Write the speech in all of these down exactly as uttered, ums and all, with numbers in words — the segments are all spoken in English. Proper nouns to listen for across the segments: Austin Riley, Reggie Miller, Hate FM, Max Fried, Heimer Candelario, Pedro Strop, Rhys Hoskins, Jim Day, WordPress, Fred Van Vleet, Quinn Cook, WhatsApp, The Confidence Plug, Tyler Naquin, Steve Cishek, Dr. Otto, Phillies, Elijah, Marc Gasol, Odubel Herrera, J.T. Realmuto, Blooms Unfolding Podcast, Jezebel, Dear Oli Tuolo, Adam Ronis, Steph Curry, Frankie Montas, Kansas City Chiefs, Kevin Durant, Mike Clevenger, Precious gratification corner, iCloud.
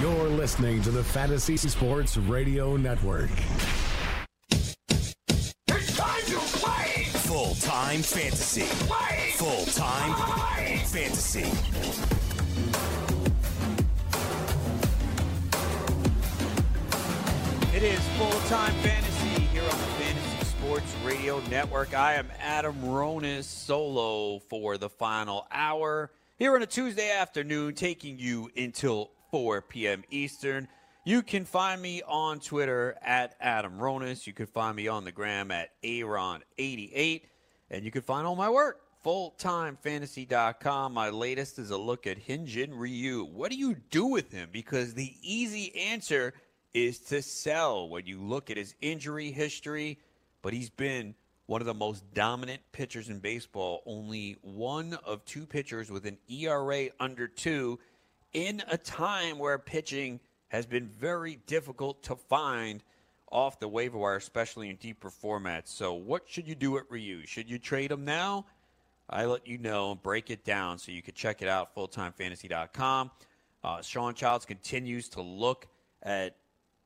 You're listening to the Fantasy Sports Radio Network. It's time to play! Full-time fantasy. Play. Full-time play. Fantasy. It is Full-Time Fantasy here on the Fantasy Sports Radio Network. I am Adam Ronis, solo for the final hour. Here on a Tuesday afternoon, taking you until four p.m. Eastern. You can find me on Twitter at Adam Ronis. You can find me on the gram at A Ron eighty-eight. And you can find all my work, full time fantasy dot com. My latest is a look at Hyunjin Ryu. What do you do with him? Because the easy answer is to sell when you look at his injury history. But he's been one of the most dominant pitchers in baseball. Only one of two pitchers with an E R A under two. In a time where pitching has been very difficult to find off the waiver wire, especially in deeper formats. So what should you do at Ryu? Should you trade him now? I let you know and break it down so you can check it out, full time fantasy dot com. Uh, Sean Childs continues to look at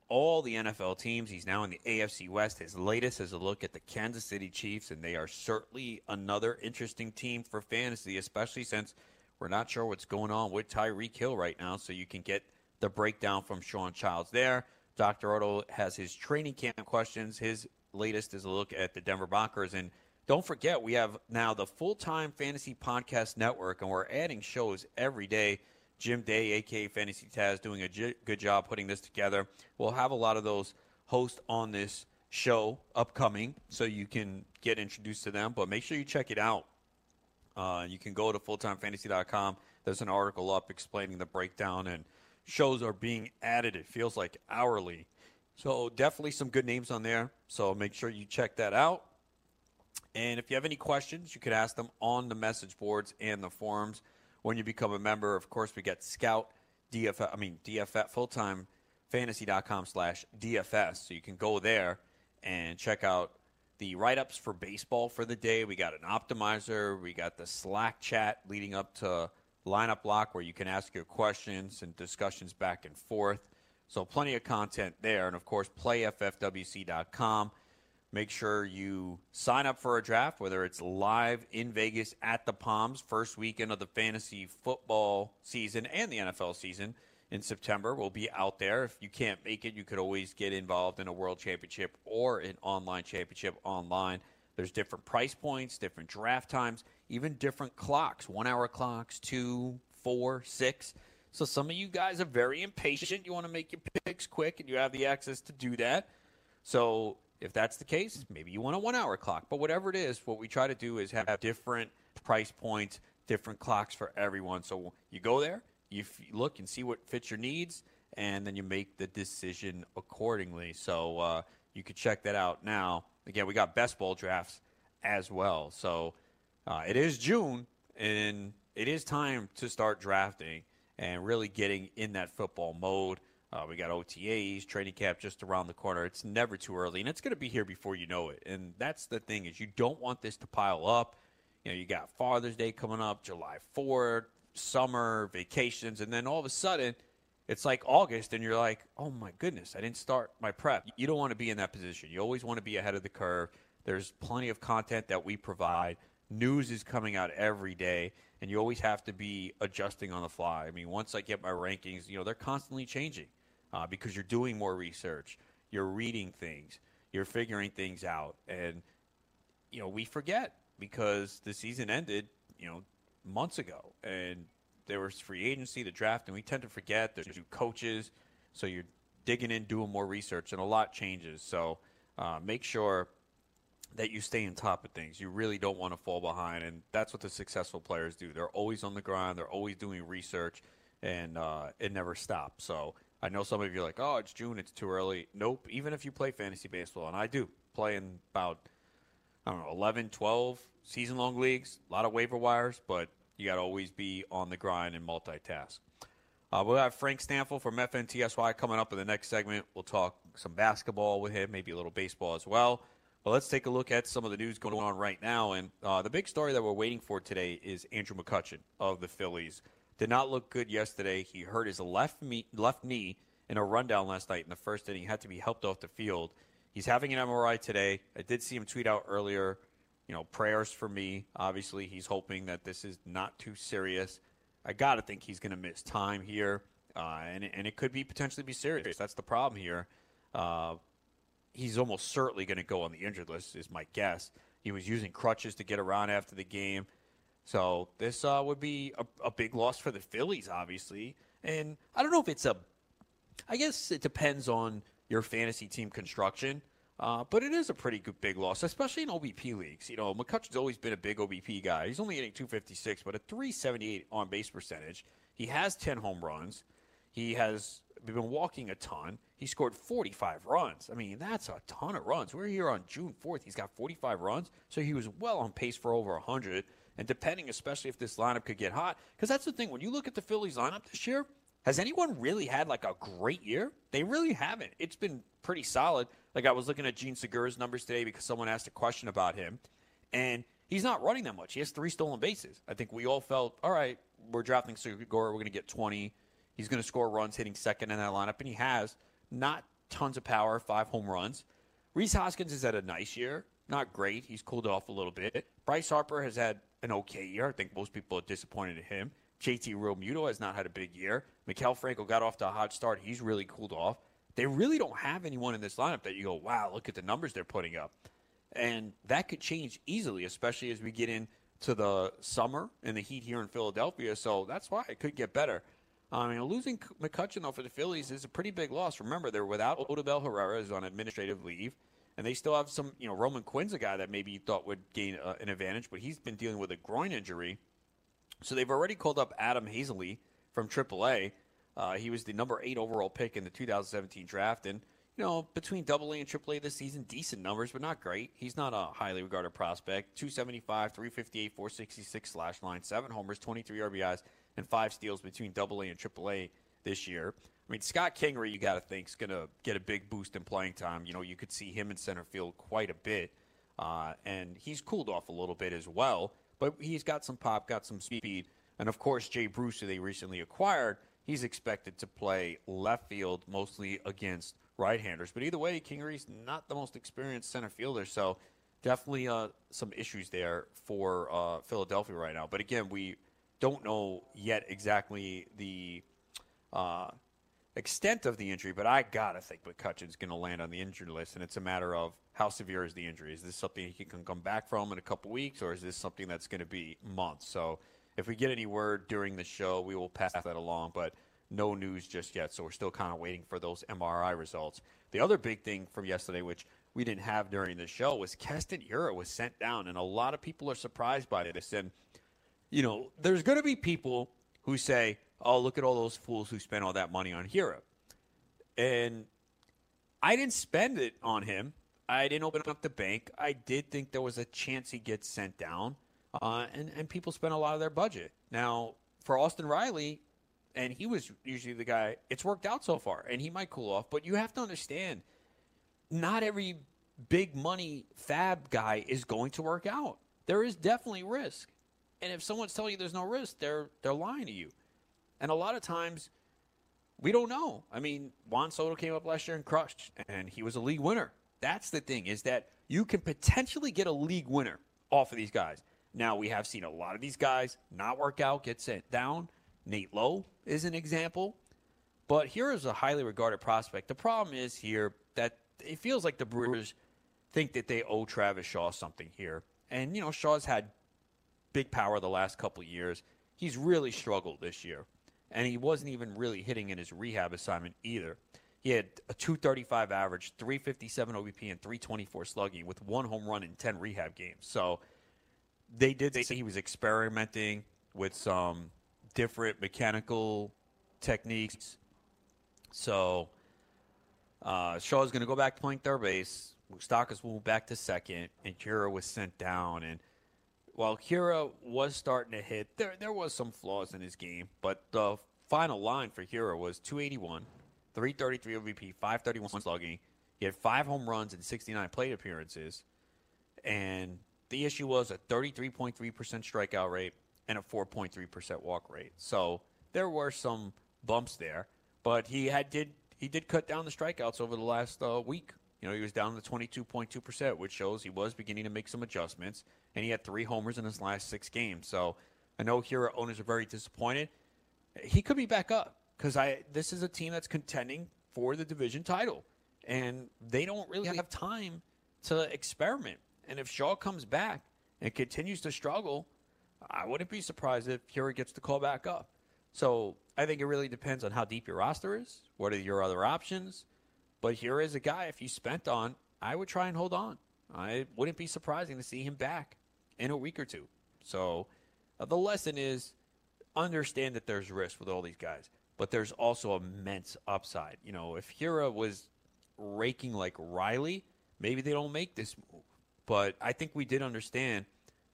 all the N F L teams. He's now in the A F C West. His latest is a look at the Kansas City Chiefs, and they are certainly another interesting team for fantasy, especially since we're not sure what's going on with Tyreek Hill right now, so you can get the breakdown from Sean Childs there. Doctor Otto has his training camp questions. His latest is a look at the Denver Broncos. And don't forget, we have now the Full-Time Fantasy Podcast Network, and we're adding shows every day. Jim Day, a k a. Fantasy Taz, doing a j- good job putting this together. We'll have a lot of those hosts on this show upcoming, so you can get introduced to them. But make sure you check it out. Uh, you can go to full time fantasy dot com. There's an article up explaining the breakdown, and shows are being added. It feels like hourly. So definitely some good names on there. So make sure you check that out. And if you have any questions, you could ask them on the message boards and the forums when you become a member. Of course, we get Scout, D F F, I mean, D F F, full time fantasy dot com slash D F S. So you can go there and check out the write-ups for baseball for the day. We got an optimizer. We got the Slack chat leading up to lineup lock where you can ask your questions and discussions back and forth. So plenty of content there. And, of course, play f f w c dot com. Make sure you sign up for a draft, whether it's live in Vegas at the Palms, first weekend of the fantasy football season and the N F L season in September. We'll be out there. If you can't make it, you could always get involved in a world championship or an online championship online. There's different price points, different draft times, even different clocks, one-hour clocks, two, four, six. So some of you guys are very impatient. You want to make your picks quick, and you have the access to do that. So if that's the case, maybe you want a one-hour clock. But whatever it is, what we try to do is have different price points, different clocks for everyone. So you go there. You f- look and see what fits your needs, and then you make the decision accordingly. So uh, you could check that out now. Again, we got best ball drafts as well. So uh, it is June, and it is time to start drafting and really getting in that football mode. Uh, we got O T As, training camp just around the corner. It's never too early, and it's going to be here before you know it. And that's the thing is you don't want this to pile up. You know, you got Father's Day coming up, July fourth. Summer vacations, and then all of a sudden it's like August and you're like, oh my goodness, I didn't start my prep. You don't want to be in that position. You always want to be ahead of the curve. There's plenty of content that we provide. News is coming out every day, and you always have to be adjusting on the fly. I mean, once I get my rankings, you know, they're constantly changing uh, because you're doing more research, you're reading things, you're figuring things out. And you know, we forget because the season ended, you know, months ago, and there was free agency, the draft, and we tend to forget there's new coaches, so you're digging in, doing more research, and a lot changes. So uh, make sure that you stay on top of things. You really don't want to fall behind, and that's what the successful players do. They're always on the grind, they're always doing research, and uh, it never stops. So I know some of you are like, oh, it's June, it's too early. Nope, even if you play fantasy baseball, and I do play in about, I don't know, eleven, twelve season-long leagues, a lot of waiver wires, but you got to always be on the grind and multitask. Uh, we'll have Frank Stanfield from F N T S Y coming up in the next segment. We'll talk some basketball with him, maybe a little baseball as well. But let's take a look at some of the news going on right now. And uh, the big story that we're waiting for today is Andrew McCutcheon of the Phillies. Did not look good yesterday. He hurt his left, me- left knee in a rundown last night in the first inning. He had to be helped off the field. He's having an M R I today. I did see him tweet out earlier, you know, prayers for me. Obviously, he's hoping that this is not too serious. I got to think he's going to miss time here, uh, and, and it could be potentially be serious. That's the problem here. Uh, he's almost certainly going to go on the injured list is my guess. He was using crutches to get around after the game. So this uh, would be a, a big loss for the Phillies, obviously. And I don't know if it's a – I guess it depends on your fantasy team construction, uh, but it is a pretty good big loss, especially in O B P leagues. You know, McCutcheon's always been a big O B P guy. He's only hitting two fifty-six, but a three seventy-eight on-base percentage. He has ten home runs. He has been walking a ton. He scored forty-five runs. I mean, that's a ton of runs. We're here on June fourth. He's got forty-five runs, so he was well on pace for over one hundred. And depending, especially if this lineup could get hot, because that's the thing. When you look at the Phillies lineup this year, has anyone really had like a great year? They really haven't. It's been pretty solid. Like I was looking at Gene Segura's numbers today because someone asked a question about him, and he's not running that much. He has three stolen bases. I think we all felt, all right, we're drafting Segura. We're going to get twenty. He's going to score runs hitting second in that lineup, and he has not tons of power, five home runs. Rhys Hoskins has had a nice year. Not great. He's cooled off a little bit. Bryce Harper has had an okay year. I think most people are disappointed in him. J T Realmuto has not had a big year. Mikel Franco got off to a hot start. He's really cooled off. They really don't have anyone in this lineup that you go, wow, look at the numbers they're putting up. And that could change easily, especially as we get into the summer and the heat here in Philadelphia. So that's why it could get better. I mean, losing McCutcheon, though, for the Phillies is a pretty big loss. Remember, they're without Odubel Herrera, who's on administrative leave. And they still have some, you know, Roman Quinn's a guy that maybe you thought would gain uh, an advantage, but he's been dealing with a groin injury. So they've already called up Adam Hazley from triple A. Uh, he was the number eight overall pick in the two thousand seventeen draft. And, you know, between double A and triple A this season, decent numbers, but not great. He's not a highly regarded prospect. two seventy-five, three fifty-eight, four sixty-six slash line, seven homers, twenty-three R B Is, and five steals between double A and triple A this year. I mean, Scott Kingery, you got to think, is going to get a big boost in playing time. You know, you could see him in center field quite a bit. Uh, and he's cooled off a little bit as well. But he's got some pop, got some speed. And, of course, Jay Bruce, who they recently acquired, he's expected to play left field, mostly against right-handers. But either way, Kingery's not the most experienced center fielder. So definitely uh, some issues there for uh, Philadelphia right now. But, again, we don't know yet exactly the uh, – extent of the injury, but I got to think McCutcheon's going to land on the injured list, and it's a matter of how severe is the injury. Is this something he can come back from in a couple weeks, or is this something that's going to be months? So if we get any word during the show, we will pass that along, but no news just yet, so we're still kind of waiting for those M R I results. The other big thing from yesterday, which we didn't have during the show, was Keston Hiura was sent down, and a lot of people are surprised by this. And, you know, there's going to be people who say, oh, look at all those fools who spent all that money on Hiura. And I didn't spend it on him. I didn't open up the bank. I did think there was a chance he gets sent down, uh, and, and people spent a lot of their budget. Now, for Austin Riley, and he was usually the guy, it's worked out so far, and he might cool off. But you have to understand, not every big money fab guy is going to work out. There is definitely risk. And if someone's telling you there's no risk, they're they're lying to you. And a lot of times, we don't know. I mean, Juan Soto came up last year and crushed, and he was a league winner. That's the thing, is that you can potentially get a league winner off of these guys. Now, we have seen a lot of these guys not work out, get sent down. Nate Lowe is an example. But here is a highly regarded prospect. The problem is here that it feels like the Brewers think that they owe Travis Shaw something here. And, you know, Shaw's had big power the last couple of years. He's really struggled this year. And he wasn't even really hitting in his rehab assignment either. He had a two thirty-five average, three fifty-seven O B P, and three twenty-four slugging with one home run in ten rehab games. So they did say he was experimenting with some different mechanical techniques. So uh, Shaw is going to go back to playing third base. Moustakas will move back to second, and Hiura was sent down. And while Hiura was starting to hit, there there was some flaws in his game, but the final line for Hiura was two eighty-one, three thirty-three O V P, five thirty-one slugging. He had five home runs and sixty-nine plate appearances. And the issue was a thirty-three point three percent strikeout rate and a four point three percent walk rate. So there were some bumps there, but he had did he did cut down the strikeouts over the last uh, week. You know, he was down to twenty-two point two percent, which shows he was beginning to make some adjustments, and he had three homers in his last six games. So I know Hiura owners are very disappointed. He could be back up because I this is a team that's contending for the division title, and they don't really have time to experiment. And if Shaw comes back and continues to struggle, I wouldn't be surprised if Hiura gets the call back up. So I think it really depends on how deep your roster is, what are your other options. But here is a guy, if you spent on, I would try and hold on. It wouldn't be surprising to see him back in a week or two. So uh, the lesson is understand that there's risk with all these guys, but there's also immense upside. You know, if Hiura was raking like Riley, maybe they don't make this move. But I think we did understand,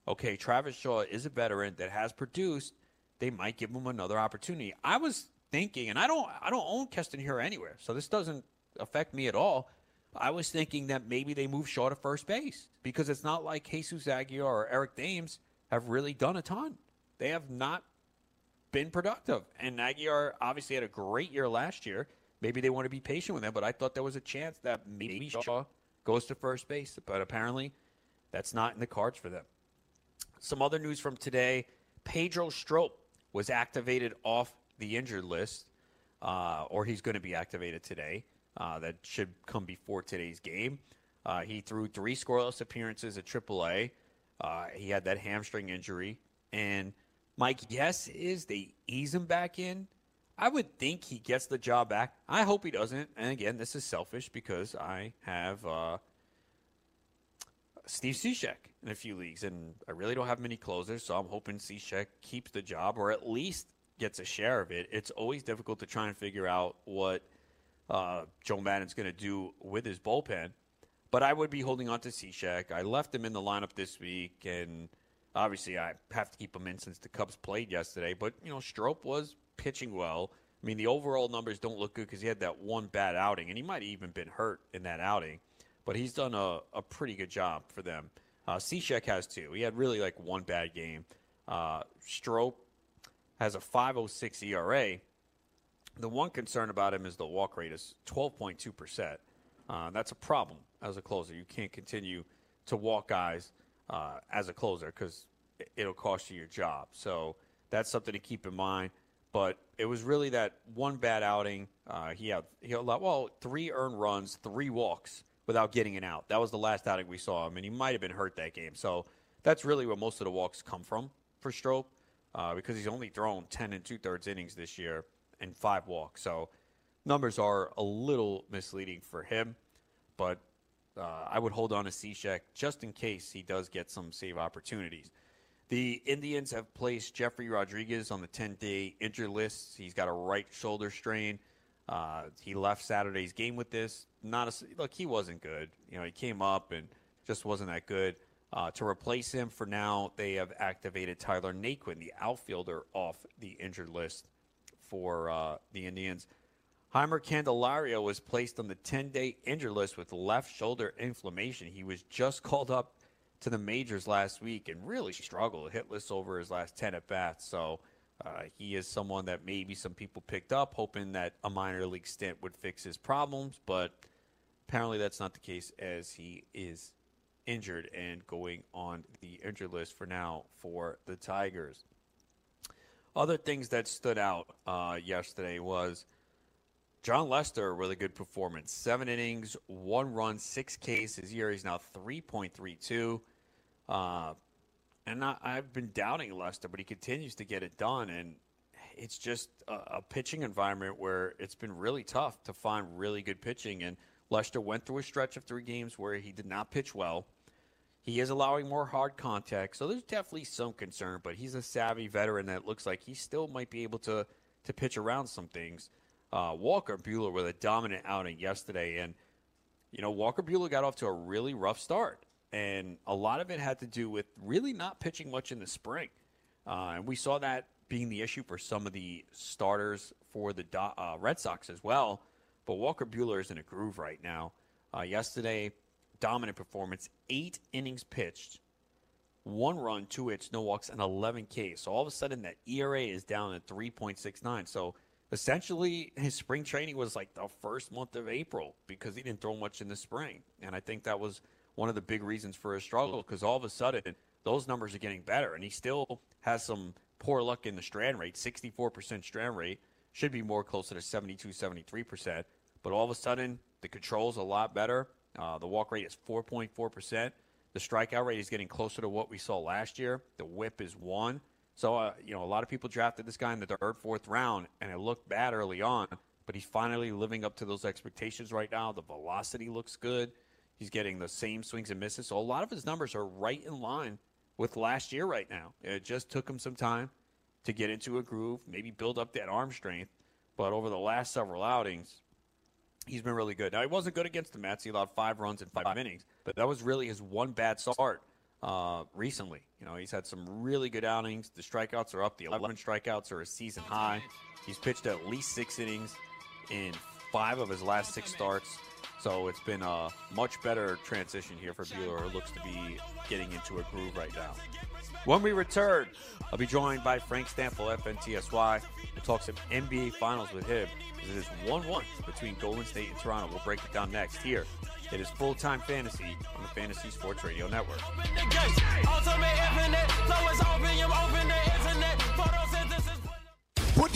okay, Travis Shaw is a veteran that has produced. They might give him another opportunity. I was thinking, and I don't, I don't own Keston Hiura anywhere, so this doesn't affect me at all. I was thinking that maybe they move Shaw to first base because it's not like Jesus Aguiar or Eric Dames have really done a ton. They have not been productive. And Aguiar obviously had a great year last year. Maybe they want to be patient with him, but I thought there was a chance that maybe Shaw goes to first base, but apparently that's not in the cards for them. Some other news from today, Pedro Strop was activated off the injured list, uh, or he's going to be activated today. Uh, that should come before today's game. Uh, he threw three scoreless appearances at triple A. Uh, he had that hamstring injury. And my guess is they ease him back in. I would think he gets the job back. I hope he doesn't. And, again, this is selfish because I have uh, Steve Cishek in a few leagues, and I really don't have many closers, so I'm hoping Cishek keeps the job or at least gets a share of it. It's always difficult to try and figure out what – Uh, Joe Madden's going to do with his bullpen. But I would be holding on to Cishek. I left him in the lineup this week, and obviously I have to keep him in since the Cubs played yesterday. But, you know, Strop was pitching well. I mean, the overall numbers don't look good because he had that one bad outing, and he might have even been hurt in that outing. But he's done a, a pretty good job for them. Uh, Cishek has two. He had really like one bad game. Uh, Strop has a five oh six E R A. The one concern about him is the walk rate is twelve point two percent. Uh, that's a problem as a closer. You can't continue to walk guys uh, as a closer because it'll cost you your job. So that's something to keep in mind. But it was really that one bad outing. Uh, he had he allowed, well, three earned runs, three walks without getting an out. That was the last outing we saw him, and he might have been hurt that game. So that's really where most of the walks come from for Strop uh, because he's only thrown ten and two-thirds innings this year and five walks. So numbers are a little misleading for him, but uh, I would hold on to Cishek just in case he does get some save opportunities. The Indians have placed Jeffrey Rodriguez on the ten-day injured list. He's got a right shoulder strain. Uh, he left Saturday's game with this. Not a, look, he wasn't good. You know, he came up and just wasn't that good. Uh, to replace him for now, they have activated Tyler Naquin, the outfielder, off the injured list for uh, the Indians. Heimer Candelario was placed on the ten-day injured list with left shoulder inflammation. He was just called up to the majors last week and really struggled, hitless over his last ten at-bats. So uh, he is someone that maybe some people picked up, hoping that a minor league stint would fix his problems, but apparently that's not the case as he is injured and going on the injured list for now for the Tigers. Other things that stood out uh, yesterday was John Lester with a good performance. Seven innings, one run, six Ks. His E R A is now three point three two. Uh, and I, I've been doubting Lester, but he continues to get it done. And it's just a, a pitching environment where it's been really tough to find really good pitching. And Lester went through a stretch of three games where he did not pitch well. He is allowing more hard contact, so there's definitely some concern, but he's a savvy veteran that looks like he still might be able to to pitch around some things. Uh, Walker Buehler with a dominant outing yesterday. And, you know, Walker Buehler got off to a really rough start. And a lot of it had to do with really not pitching much in the spring. Uh, and we saw that being the issue for some of the starters for the uh, Red Sox as well. But Walker Buehler is in a groove right now. Uh, yesterday, dominant performance, eight innings pitched, one run, two hits, no walks, and eleven Ks. So all of a sudden that E R A is down at three point six nine. So essentially his spring training was like the first month of April because he didn't throw much in the spring. And I think that was one of the big reasons for his struggle, because all of a sudden those numbers are getting better. And he still has some poor luck in the strand rate, sixty-four percent strand rate. Should be more closer to seventy-two, seventy-three percent. But all of a sudden, the control's a lot better. Uh, the walk rate is four point four percent. The strikeout rate is getting closer to what we saw last year. The whip is one. So, uh, you know, a lot of people drafted this guy in the third, fourth round, and it looked bad early on. But he's finally living up to those expectations right now. The velocity looks good. He's getting the same swings and misses. So a lot of his numbers are right in line with last year right now. It just took him some time to get into a groove, maybe build up that arm strength. But over the last several outings, he's been really good. Now, he wasn't good against the Mets. He allowed five runs in five innings. But that was really his one bad start uh, recently. You know, he's had some really good outings. The strikeouts are up. The eleven strikeouts are a season high. He's pitched at least six innings in five of his last six starts. So it's been a much better transition here for Buehler, who looks to be getting into a groove right now. When we return, I'll be joined by Frank Stanfield, F N T S Y. We'll talk some N B A Finals with him, because it is one one between Golden State and Toronto. We'll break it down next here. It is Full-Time Fantasy on the Fantasy Sports Radio Network. Put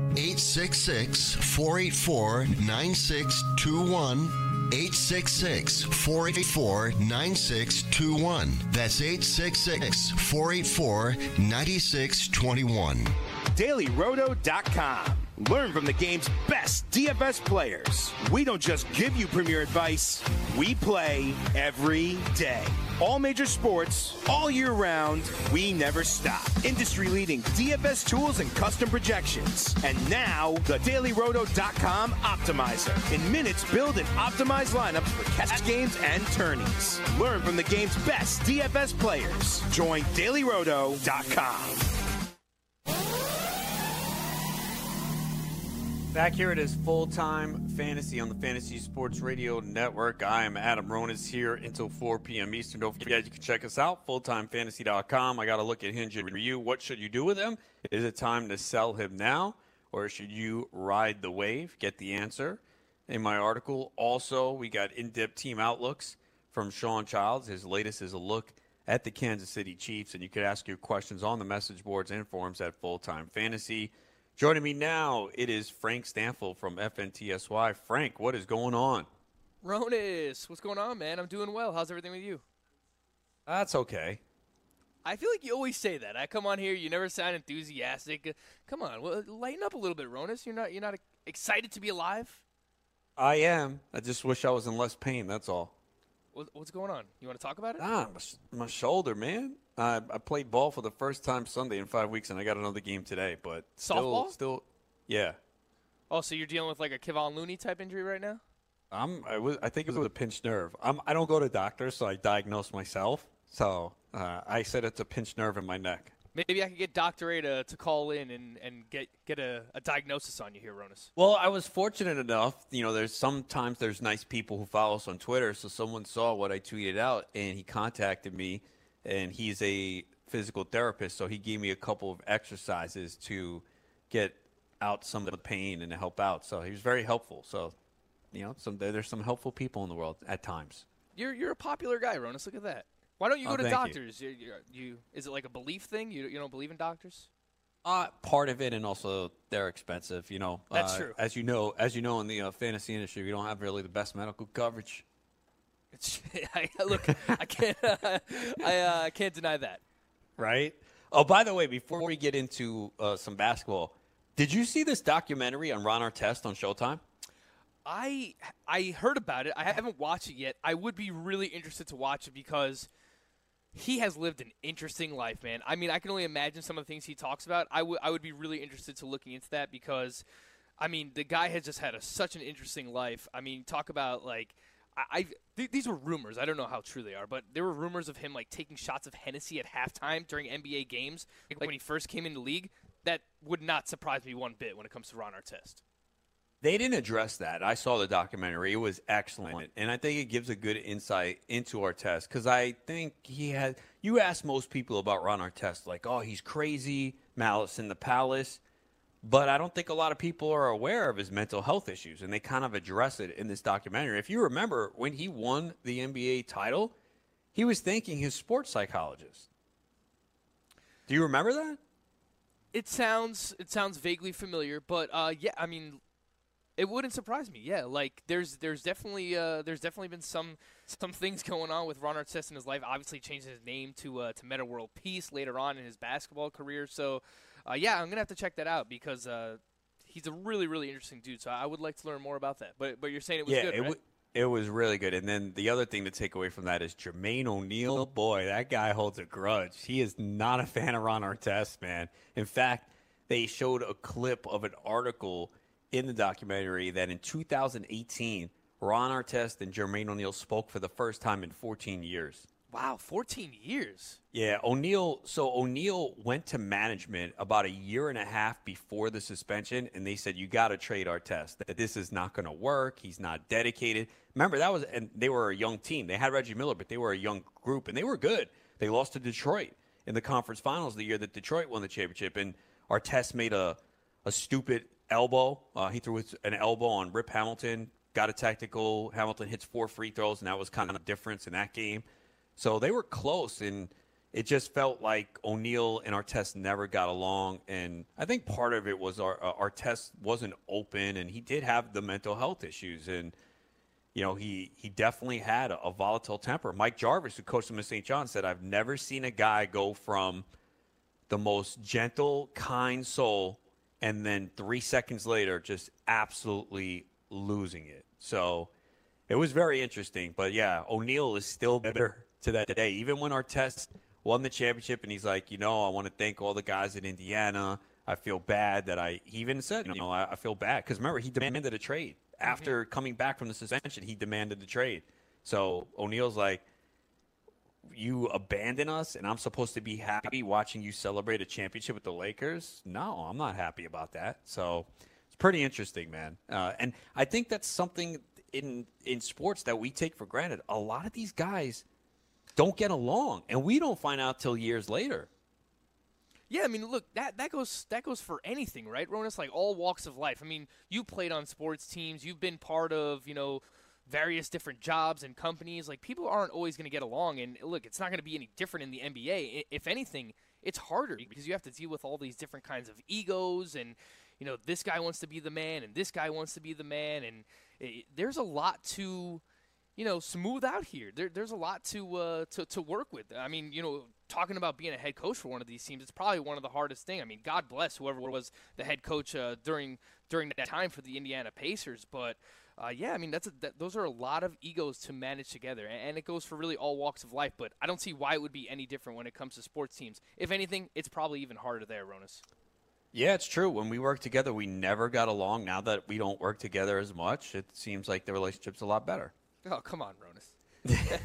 eight six six, four eight four, nine six two one. eight six six, four eight four, nine six two one. That's eight six six, four eight four, nine six two one. Daily Roto dot com. Learn from the game's best D F S players. We don't just give you premier advice. We play every day. All major sports, all year round, we never stop. Industry-leading D F S tools and custom projections. And now, the Daily Roto dot com Optimizer. In minutes, build and optimize lineups for cash games and tourneys. Learn from the game's best D F S players. Join Daily Roto dot com. Back here, it is Full-Time Fantasy on the Fantasy Sports Radio Network. I am Adam Ronis here until four p.m. Eastern. Don't forget, you can check us out, full time fantasy dot com. I got to look at Hyunjin Ryu. What should you do with him? Is it time to sell him now, or should you ride the wave? Get the answer in my article. Also, we got in-depth team outlooks from Sean Childs. His latest is a look at the Kansas City Chiefs, and you could ask your questions on the message boards and forums at Full-Time Fantasy. Joining me now, it is Frank Stanfield from F N T S Y. Frank, what is going on? Ronis, what's going on, man? I'm doing well. How's everything with you? That's okay. I feel like you always say that. I come on here, you never sound enthusiastic. Come on, well, lighten up a little bit, Ronis. You're not, you're not excited to be alive? I am. I just wish I was in less pain, that's all. What's going on? You want to talk about it? Ah, my, my shoulder, man. I, I played ball for the first time Sunday in five weeks, and I got another game today. But softball? Still, still Yeah. Oh, so you're dealing with like a Kevon Looney type injury right now? I'm, I, was, I think it was a pinched nerve. I'm, I don't go to doctors, so I diagnose myself. So uh, I said it's a pinched nerve in my neck. Maybe I could get Doctor A to, to call in and, and get get a, a diagnosis on you here, Ronis. Well, I was fortunate enough. You know, there's sometimes there's nice people who follow us on Twitter. So someone saw what I tweeted out, and he contacted me, and he's a physical therapist. So he gave me a couple of exercises to get out some of the pain and to help out. So he was very helpful. So, you know, some, there's some helpful people in the world at times. You're, you're a popular guy, Ronis. Look at that. Why don't you go oh, to doctors? You. You, you, you, is it like a belief thing? You, you don't believe in doctors? Uh, part of it, and also they're expensive. You know, that's uh, true. As you know, as you know, in the uh, fantasy industry, we don't have really the best medical coverage. It's, I, look, I can't, uh, I uh, can't deny that. Right. Oh, by the way, before we get into uh, some basketball, did you see this documentary on Ron Artest on Showtime? I I heard about it. I haven't watched it yet. I would be really interested to watch it because he has lived an interesting life, man. I mean, I can only imagine some of the things he talks about. I would I would be really interested to looking into that because, I mean, the guy has just had a, such an interesting life. I mean, talk about, like, I, I th- these were rumors. I don't know how true they are, but there were rumors of him, like, taking shots of Hennessy at halftime during N B A games, like, when he first came into the league. That would not surprise me one bit when it comes to Ron Artest. They didn't address that. I saw the documentary. It was excellent. And I think it gives a good insight into Artest because I think he had – you ask most people about Ron Artest, like, oh, he's crazy, malice in the palace. But I don't think a lot of people are aware of his mental health issues, and they kind of address it in this documentary. If you remember, when he won the N B A title, he was thanking his sports psychologist. Do you remember that? It sounds, it sounds vaguely familiar, but, uh, yeah, I mean – it wouldn't surprise me, yeah. Like there's there's definitely uh, there's definitely been some some things going on with Ron Artest in his life. Obviously, changing his name to uh, to Metta World Peace later on in his basketball career. So, uh, yeah, I'm gonna have to check that out because uh, he's a really really interesting dude. So I would like to learn more about that. But but you're saying it was yeah, good, it right? W- it was really good. And then the other thing to take away from that is Jermaine O'Neal. Oh boy, that guy holds a grudge. He is not a fan of Ron Artest, man. In fact, they showed a clip of an article in the documentary that in two thousand eighteen, Ron Artest and Jermaine O'Neal spoke for the first time in fourteen years. Wow, fourteen years? Yeah, O'Neal. So O'Neal went to management about a year and a half before the suspension, and they said, you got to trade Artest. That this is not going to work. He's not dedicated. Remember, that was, and they were a young team. They had Reggie Miller, but they were a young group, and they were good. They lost to Detroit in the conference finals the year that Detroit won the championship, and Artest made a, a stupid elbow. Uh, he threw an elbow on Rip Hamilton, got a technical. Hamilton hits four free throws, and that was kind of the difference in that game. So they were close, and it just felt like O'Neal and Artest never got along. And I think part of it was our, uh, Artest wasn't open, and he did have the mental health issues. And, you know, he, he definitely had a, a volatile temper. Mike Jarvis, who coached him at Saint John, said, I've never seen a guy go from the most gentle, kind soul and then three seconds later, just absolutely losing it. So it was very interesting. But, yeah, O'Neal is still bitter to that day. Even when Artest won the championship and he's like, you know, I want to thank all the guys in Indiana. I feel bad that I – he even said, you know, I, I feel bad. Because, remember, he demanded a trade. After mm-hmm. coming back from the suspension, he demanded a trade. So O'Neal's like, you abandon us, and I'm supposed to be happy watching you celebrate a championship with the Lakers? No, I'm not happy about that. So it's pretty interesting, man. Uh, and I think that's something in in sports that we take for granted. A lot of these guys don't get along, and we don't find out till years later. Yeah, I mean, look, that, that goes that goes for anything, right, Ronis? Like all walks of life. I mean, you played on sports teams. You've been part of, you know, various different jobs and companies. Like, people aren't always going to get along, and look, it's not going to be any different in the N B A. If anything, it's harder because you have to deal with all these different kinds of egos, and, you know, this guy wants to be the man, and this guy wants to be the man, and it, there's a lot to, you know, smooth out here. There, there's a lot to, uh, to to work with. I mean, you know, talking about being a head coach for one of these teams, it's probably one of the hardest things. I mean, God bless whoever was the head coach uh, during during that time for the Indiana Pacers, but Uh, yeah, I mean, that's a, that, those are a lot of egos to manage together, and, and it goes for really all walks of life, but I don't see why it would be any different when it comes to sports teams. If anything, it's probably even harder there, Ronis. Yeah, it's true. When we worked together, we never got along. Now that we don't work together as much, it seems like the relationship's a lot better. Oh, come on, Ronis.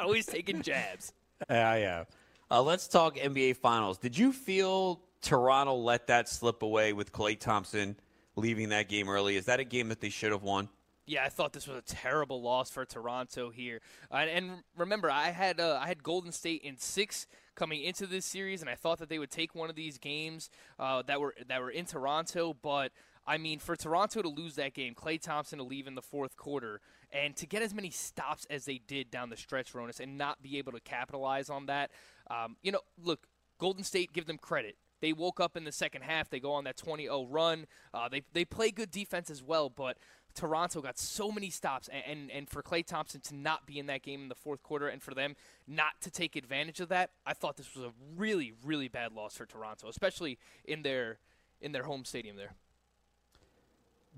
Always taking jabs. Yeah, yeah. Uh, let's talk N B A Finals. Did you feel Toronto let that slip away with Klay Thompson leaving that game early? Is that a game that they should have won? Yeah, I thought this was a terrible loss for Toronto here. Uh, and remember, I had uh, I had Golden State in six coming into this series, and I thought that they would take one of these games uh, that were that were in Toronto. But I mean, for Toronto to lose that game, Klay Thompson to leave in the fourth quarter, and to get as many stops as they did down the stretch, Ronis, and not be able to capitalize on that. Um, you know, look, Golden State, give them credit. They woke up in the second half. They go on that twenty oh run. Uh, they they play good defense as well, but Toronto got so many stops, and, and, and for Klay Thompson to not be in that game in the fourth quarter and for them not to take advantage of that, I thought this was a really, really bad loss for Toronto, especially in their in their home stadium there.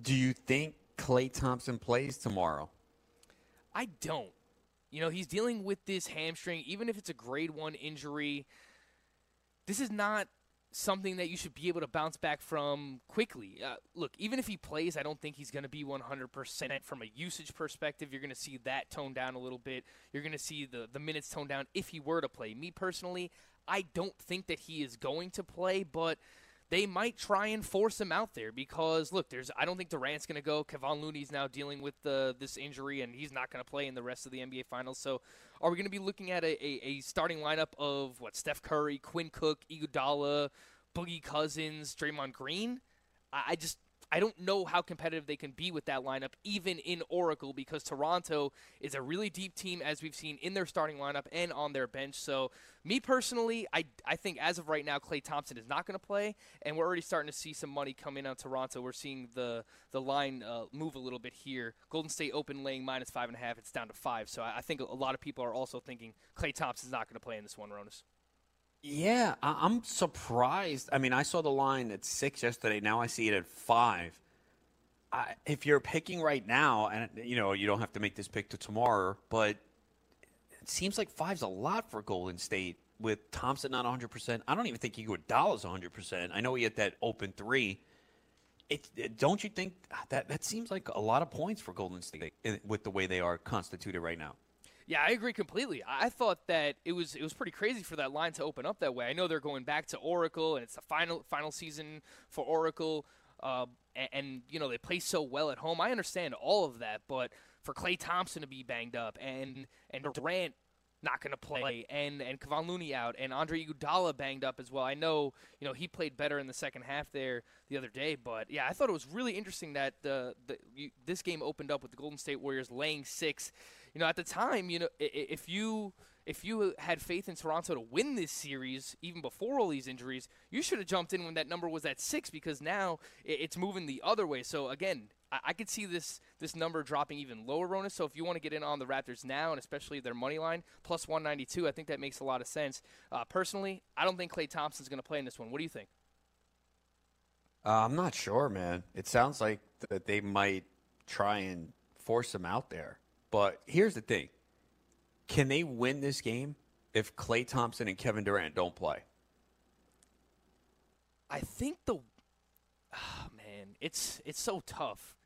Do you think Klay Thompson plays tomorrow? I don't. You know, he's dealing with this hamstring, even if it's a grade one injury. This is not something that you should be able to bounce back from quickly. Uh, look, even if he plays, I don't think he's going to be one hundred percent from a usage perspective. You're going to see that toned down a little bit. You're going to see the, the minutes toned down if he were to play. Me personally, I don't think that he is going to play, but they might try and force him out there because, look, there's I don't think Durant's going to go. Kevon Looney's now dealing with the, this injury, and he's not going to play in the rest of the N B A Finals. So are we going to be looking at a, a, a starting lineup of, what, Steph Curry, Quinn Cook, Iguodala, Boogie Cousins, Draymond Green? I, I just I don't know how competitive they can be with that lineup, even in Oracle, because Toronto is a really deep team, as we've seen in their starting lineup and on their bench. So me personally, I, I think as of right now, Klay Thompson is not going to play, and we're already starting to see some money come in on Toronto. We're seeing the the line uh, move a little bit here. Golden State open laying minus five and a half. It's down to five. So I, I think a lot of people are also thinking Klay Thompson is not going to play in this one, Ronis. Yeah, I- I'm surprised. I mean, I saw the line at six yesterday. Now I see it at five. I, if you're picking right now, and you know you don't have to make this pick to tomorrow, but it seems like five's a lot for Golden State with Thompson not one hundred percent. I don't even think Iguodala's one hundred percent. I know he hit that open three. It, it, don't you think that that seems like a lot of points for Golden State with the way they are constituted right now? Yeah, I agree completely. I thought that it was it was pretty crazy for that line to open up that way. I know they're going back to Oracle, and it's the final final season for Oracle, uh, and, and you know they play so well at home. I understand all of that, but for Klay Thompson to be banged up and and Durant not going to play, and and Kevon Looney out, and Andre Iguodala banged up as well. I know you know he played better in the second half there the other day, but yeah, I thought it was really interesting that the, the you, this game opened up with the Golden State Warriors laying six. You know, at the time, you know, if you if you had faith in Toronto to win this series, even before all these injuries, you should have jumped in when that number was at six because now it's moving the other way. So again, I could see this this number dropping even lower, Ronis. So if you want to get in on the Raptors now, and especially their money line, plus one ninety-two, I think that makes a lot of sense. Uh, personally, I don't think Klay Thompson's going to play in this one. What do you think? Uh, I'm not sure, man. It sounds like that they might try and force him out there. But here's the thing. Can they win this game if Klay Thompson and Kevin Durant don't play? I think the oh, – man, it's it's so tough.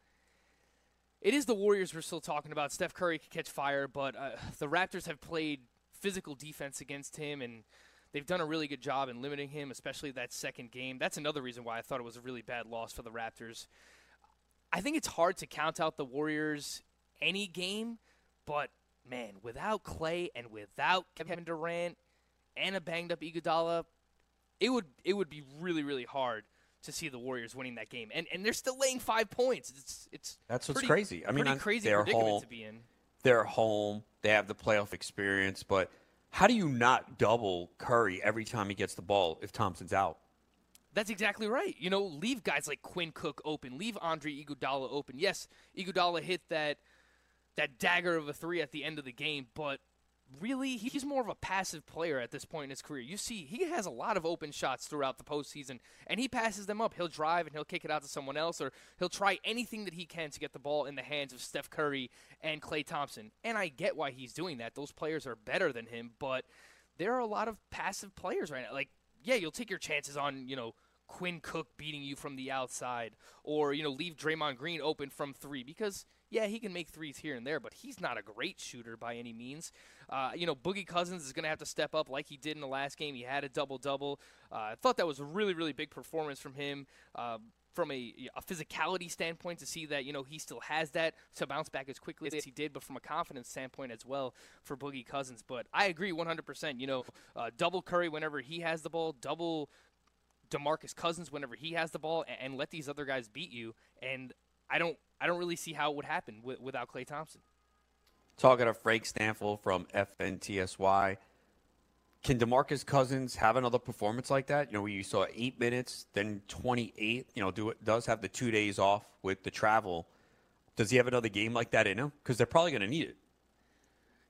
It is the Warriors we're still talking about. Steph Curry could catch fire, but uh, the Raptors have played physical defense against him, and they've done a really good job in limiting him, especially that second game. That's another reason why I thought it was a really bad loss for the Raptors. I think it's hard to count out the Warriors – any game, but man, without Klay and without Kevin Durant and a banged up Iguodala, it would it would be really really hard to see the Warriors winning that game. And and they're still laying five points. It's it's that's what's pretty, crazy. I mean, pretty crazy predicament home, to be in. They're home. They have the playoff experience, but how do you not double Curry every time he gets the ball if Thompson's out? That's exactly right. You know, leave guys like Quinn Cook open. Leave Andre Iguodala open. Yes, Iguodala hit that. that dagger of a three at the end of the game, but really he's more of a passive player at this point in his career. You see he has a lot of open shots throughout the postseason, and he passes them up. He'll drive and he'll kick it out to someone else, or he'll try anything that he can to get the ball in the hands of Steph Curry and Klay Thompson. And I get why he's doing that. Those players are better than him, but there are a lot of passive players right now. Like, yeah, you'll take your chances on, you know, Quinn Cook beating you from the outside, or, you know, leave Draymond Green open from three, because, yeah, he can make threes here and there, but he's not a great shooter by any means. Uh, you know, Boogie Cousins is going to have to step up like he did in the last game. He had a double-double. Uh, I thought that was a really, really big performance from him. Uh, From a, a physicality standpoint, to see that, you know, he still has that to bounce back as quickly as he did, but from a confidence standpoint as well for Boogie Cousins. But I agree one hundred percent. You know, uh, double Curry whenever he has the ball, double DeMarcus Cousins whenever he has the ball, and, and let these other guys beat you. And I don't, I don't really see how it would happen w- without Klay Thompson. Talking to Frank Stanfield from F N T S Y. Can DeMarcus Cousins have another performance like that? You know, you saw eight minutes, then twenty-eight. You know, do it does have the two days off with the travel. Does he have another game like that in him? Because they're probably going to need it.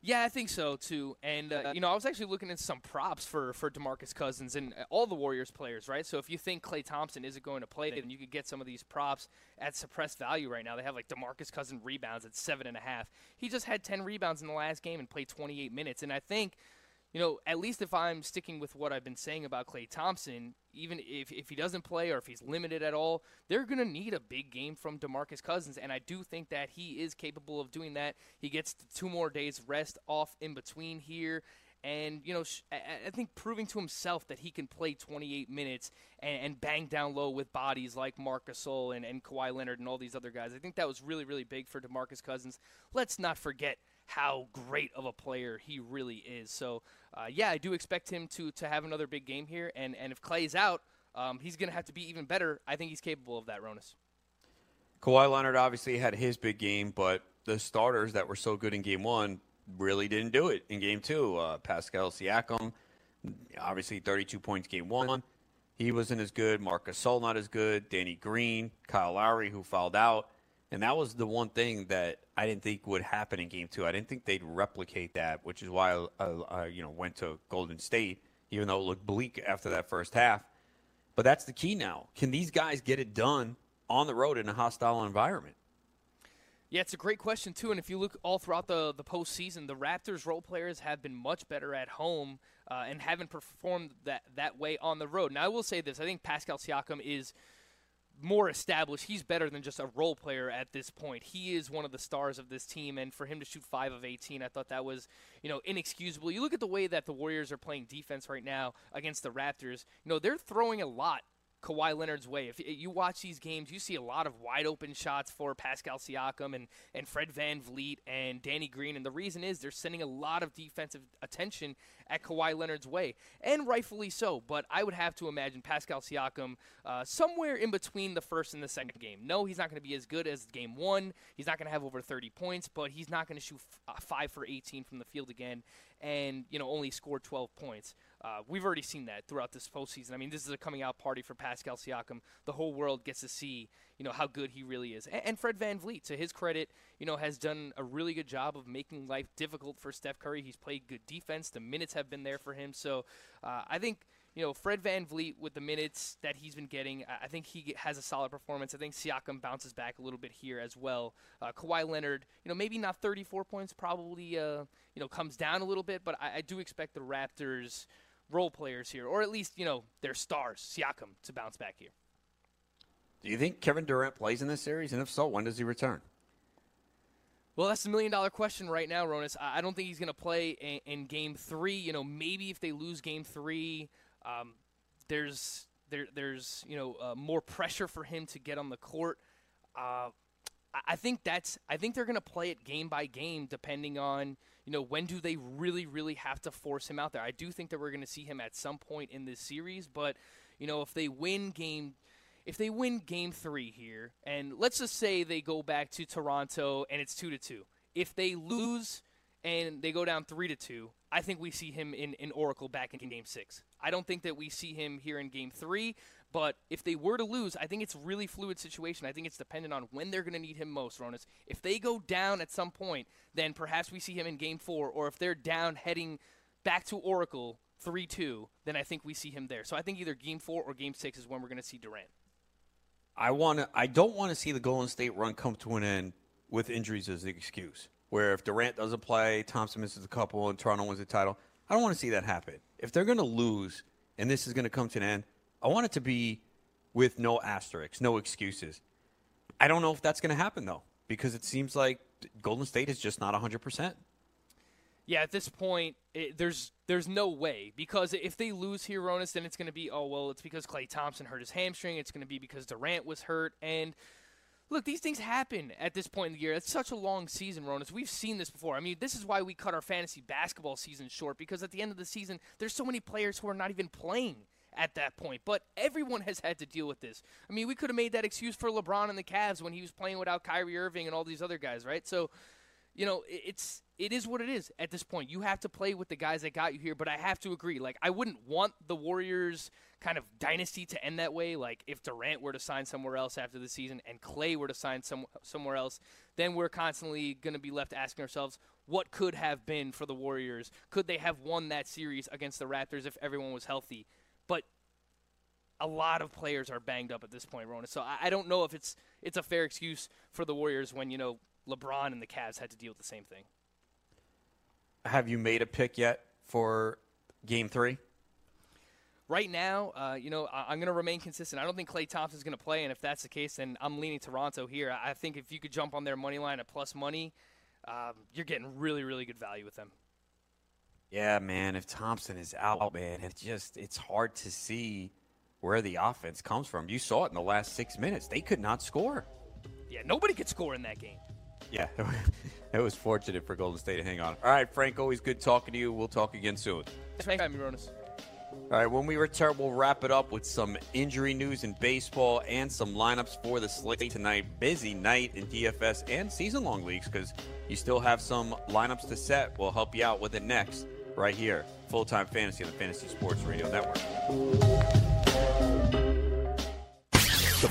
Yeah, I think so, too. And, uh, you know, I was actually looking at some props for, for DeMarcus Cousins and all the Warriors players, right? So if you think Klay Thompson isn't going to play, then you could get some of these props at suppressed value right now. They have, like, DeMarcus Cousins rebounds at seven and a half. He just had ten rebounds in the last game and played twenty-eight minutes. And I think, you know, at least if I'm sticking with what I've been saying about Klay Thompson, even if, if he doesn't play or if he's limited at all, they're going to need a big game from DeMarcus Cousins, and I do think that he is capable of doing that. He gets two more days rest off in between here, and, you know, sh- I think proving to himself that he can play twenty-eight minutes and, and bang down low with bodies like Marc Gasol and, and Kawhi Leonard and all these other guys, I think that was really, really big for DeMarcus Cousins. Let's not forget how great of a player he really is. So, uh, yeah, I do expect him to to have another big game here. And, and if Klay's out, um, he's going to have to be even better. I think he's capable of that, Ronis. Kawhi Leonard obviously had his big game, but the starters that were so good in Game one really didn't do it in Game two. Uh, Pascal Siakam, obviously thirty-two points Game one. He wasn't as good. Marc Gasol not as good. Danny Green, Kyle Lowry, who fouled out. And that was the one thing that I didn't think would happen in Game two. I didn't think they'd replicate that, which is why I, I, I you know, went to Golden State, even though it looked bleak after that first half. But that's the key now. Can these guys get it done on the road in a hostile environment? Yeah, it's a great question, too. And if you look all throughout the, the postseason, the Raptors' role players have been much better at home uh, and haven't performed that, that way on the road. Now, I will say this. I think Pascal Siakam is – more established. He's better than just a role player at this point. He is one of the stars of this team, and for him to shoot five of eighteen, I thought that was, you know, inexcusable. You look at the way that the Warriors are playing defense right now against the Raptors. You know, they're throwing a lot Kawhi Leonard's way. If you watch these games, you see a lot of wide-open shots for Pascal Siakam and, and Fred Van Vleet and Danny Green, and the reason is they're sending a lot of defensive attention at Kawhi Leonard's way, and rightfully so, but I would have to imagine Pascal Siakam uh, somewhere in between the first and the second game. No, he's not going to be as good as Game one. He's not going to have over thirty points, but he's not going to shoot f- five for eighteen from the field again and, you know, only score twelve points. Uh, we've already seen that throughout this postseason. I mean, this is a coming-out party for Pascal Siakam. The whole world gets to see, you know, how good he really is. And, and Fred VanVleet, to his credit, you know, has done a really good job of making life difficult for Steph Curry. He's played good defense. The minutes have been there for him. So uh, I think, you know, Fred VanVleet, with the minutes that he's been getting, I think he has a solid performance. I think Siakam bounces back a little bit here as well. Uh, Kawhi Leonard, you know, maybe not thirty-four points, probably, uh, you know, comes down a little bit. But I, I do expect the Raptors role players here, or at least, you know, their stars, Siakam, to bounce back here. Do you think Kevin Durant plays in this series? And if so, when does he return? Well, that's the million-dollar question right now, Ronis. I don't think he's going to play in, in Game three. You know, maybe if they lose Game three – Um, there's there there's you know uh, more pressure for him to get on the court. Uh, I think that's I think they're gonna play it game by game, depending on, you know, when do they really really have to force him out there. I do think that we're gonna see him at some point in this series, but, you know, if they win game if they win game three here, and let's just say they go back to Toronto and it's two to two. If they lose and they go down three to two, I think we see him in, in Oracle back in Game six. I don't think that we see him here in Game three, but if they were to lose, I think it's a really fluid situation. I think it's dependent on when they're going to need him most, Ronis. If they go down at some point, then perhaps we see him in Game four, or if they're down heading back to Oracle three two, then I think we see him there. So I think either Game four or Game six is when we're going to see Durant. I want to. I don't want to see the Golden State run come to an end with injuries as the excuse, where if Durant doesn't play, Thompson misses a couple, and Toronto wins the title. I don't want to see that happen. If they're going to lose and this is going to come to an end, I want it to be with no asterisks, no excuses. I don't know if that's going to happen, though, because it seems like Golden State is just not one hundred percent. Yeah, at this point, it, there's there's no way. Because if they lose Hironis, then it's going to be, oh, well, it's because Klay Thompson hurt his hamstring. It's going to be because Durant was hurt. And, look, these things happen at this point in the year. It's such a long season, Ronis. We've seen this before. I mean, this is why we cut our fantasy basketball season short. Because at the end of the season, there's so many players who are not even playing at that point. But everyone has had to deal with this. I mean, we could have made that excuse for LeBron and the Cavs when he was playing without Kyrie Irving and all these other guys, right? So, you know, it's it is what it is at this point. You have to play with the guys that got you here, but I have to agree. Like, I wouldn't want the Warriors kind of dynasty to end that way. Like, if Durant were to sign somewhere else after the season and Klay were to sign some, somewhere else, then we're constantly going to be left asking ourselves, what could have been for the Warriors? Could they have won that series against the Raptors if everyone was healthy? But a lot of players are banged up at this point, Ronis. So I, I don't know if it's it's a fair excuse for the Warriors when, you know, LeBron and the Cavs had to deal with the same thing. Have you made a pick yet for Game three? Right now, uh, you know, I- I'm going to remain consistent. I don't think Klay Thompson's going to play, and if that's the case, then I'm leaning Toronto here. I, I think if you could jump on their money line at plus money, um, you're getting really, really good value with them. Yeah, man, if Thompson is out, man, it's just it's hard to see where the offense comes from. You saw it in the last six minutes. They could not score. Yeah, nobody could score in that game. Yeah, it was fortunate for Golden State to hang on. All right, Frank, always good talking to you. We'll talk again soon. Thanks for having me, Ronis. All right, when we return, we'll wrap it up with some injury news in baseball and some lineups for the slate tonight. Busy night in D F S and season-long leagues because you still have some lineups to set. We'll help you out with it next. Right here, Full-Time Fantasy on the Fantasy Sports Radio Network. The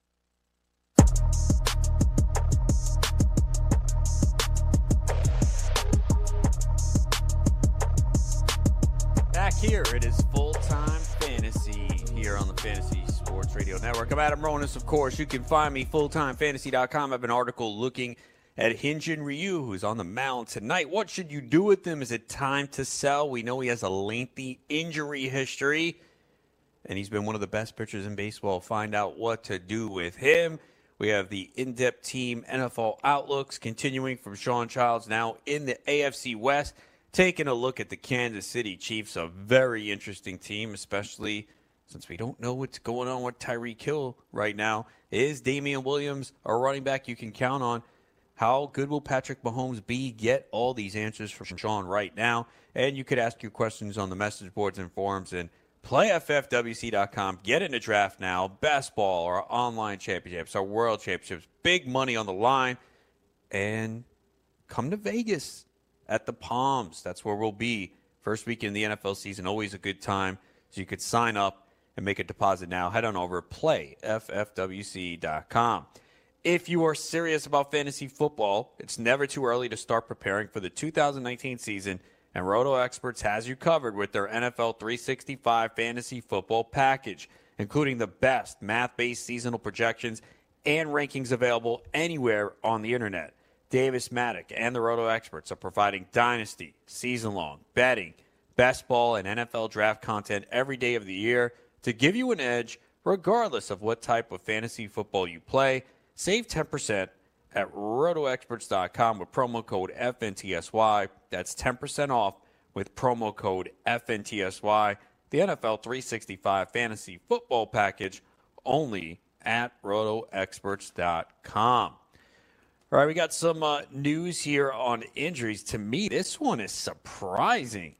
Back here, it is Full-Time Fantasy here on the Fantasy Sports Radio Network. I'm Adam Ronis, of course. You can find me, full time fantasy dot com. I have an article looking at Hyunjin Ryu, who's on the mound tonight. What should you do with him? Is it time to sell? We know he has a lengthy injury history, and he's been one of the best pitchers in baseball. Find out what to do with him. We have the in-depth team N F L outlooks continuing from Sean Childs, now in the A F C West, taking a look at the Kansas City Chiefs, a very interesting team, especially since we don't know what's going on with Tyreek Hill right now. Is Damian Williams a running back you can count on? How good will Patrick Mahomes be? Get all these answers from Sean right now. And you could ask your questions on the message boards and forums, and play f f w c dot com. Get in the draft now. Best ball, our online championships, our world championships. Big money on the line. And come to Vegas at the Palms. That's where we'll be. First week in the N F L season, always a good time. So you could sign up and make a deposit now. Head on over to play f f w c dot com. If you are serious about fantasy football, it's never too early to start preparing for the two thousand nineteen season. And Roto Experts has you covered with their N F L three sixty-five fantasy football package, including the best math-based seasonal projections and rankings available anywhere on the internet. Davis Maddock and the Roto Experts are providing dynasty, season-long, betting, best ball, and N F L draft content every day of the year to give you an edge regardless of what type of fantasy football you play. Save ten percent at roto experts dot com with promo code F N T S Y. That's ten percent off with promo code F N T S Y. The N F L three sixty-five Fantasy Football Package, only at roto experts dot com. All right, we got some uh, news here on injuries. To me, this one is surprising.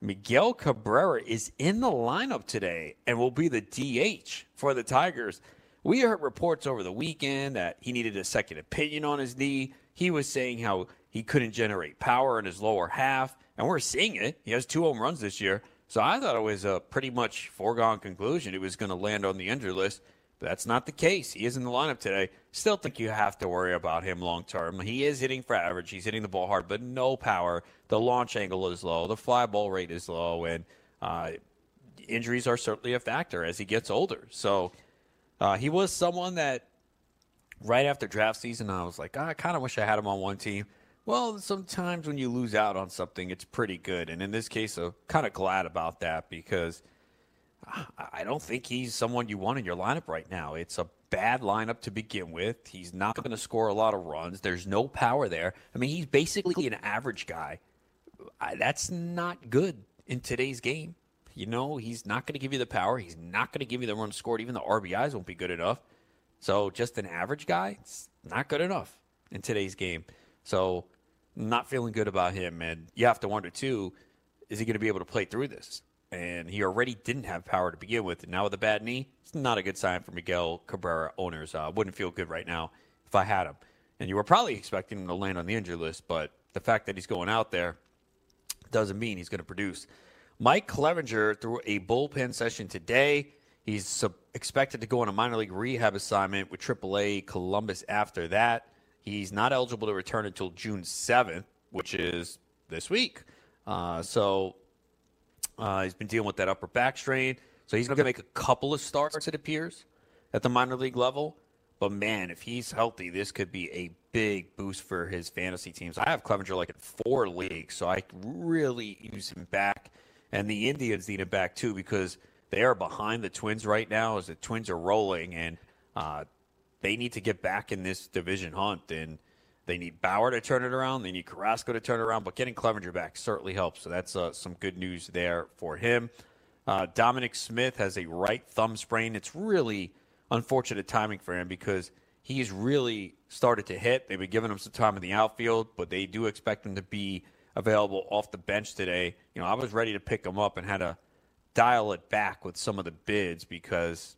Miguel Cabrera is in the lineup today and will be the D H for the Tigers. We heard reports over the weekend that he needed a second opinion on his knee. He was saying how he couldn't generate power in his lower half, and we're seeing it. He has two home runs this year, so I thought it was a pretty much foregone conclusion it was going to land on the injury list, but that's not the case. He is in the lineup today. Still think you have to worry about him long term. He is hitting for average. He's hitting the ball hard, but no power. The launch angle is low. The fly ball rate is low, and uh, injuries are certainly a factor as he gets older. So Uh, he was someone that right after draft season, I was like, oh, I kind of wish I had him on one team. Well, sometimes when you lose out on something, it's pretty good. And in this case, I'm kind of glad about that because I don't think he's someone you want in your lineup right now. It's a bad lineup to begin with. He's not going to score a lot of runs. There's no power there. I mean, he's basically an average guy. I, that's not good in today's game. You know, he's not going to give you the power. He's not going to give you the run scored. Even the R B Is won't be good enough. So just an average guy, it's not good enough in today's game. So not feeling good about him. And you have to wonder, too, is he going to be able to play through this? And he already didn't have power to begin with. And now with a bad knee, it's not a good sign for Miguel Cabrera owners. I uh, wouldn't feel good right now if I had him. And you were probably expecting him to land on the injury list. But the fact that he's going out there doesn't mean he's going to produce. Mike Clevenger threw a bullpen session today. He's sub- expected to go on a minor league rehab assignment with triple A Columbus after that. He's not eligible to return until June seventh, which is this week. Uh, so uh, he's been dealing with that upper back strain. So he's going to make a couple of starts, it appears, at the minor league level. But, man, if he's healthy, this could be a big boost for his fantasy teams. I have Clevenger like in four leagues, so I really use him back. And the Indians need it back, too, because they are behind the Twins right now as the Twins are rolling, and uh, they need to get back in this division hunt. And they need Bauer to turn it around. They need Carrasco to turn it around. But getting Clevenger back certainly helps. So that's uh, some good news there for him. Uh, Dominic Smith has a right thumb sprain. It's really unfortunate timing for him because he's really started to hit. They've been giving him some time in the outfield, but they do expect him to be available off the bench today. You know, I was ready to pick him up and had to dial it back with some of the bids because,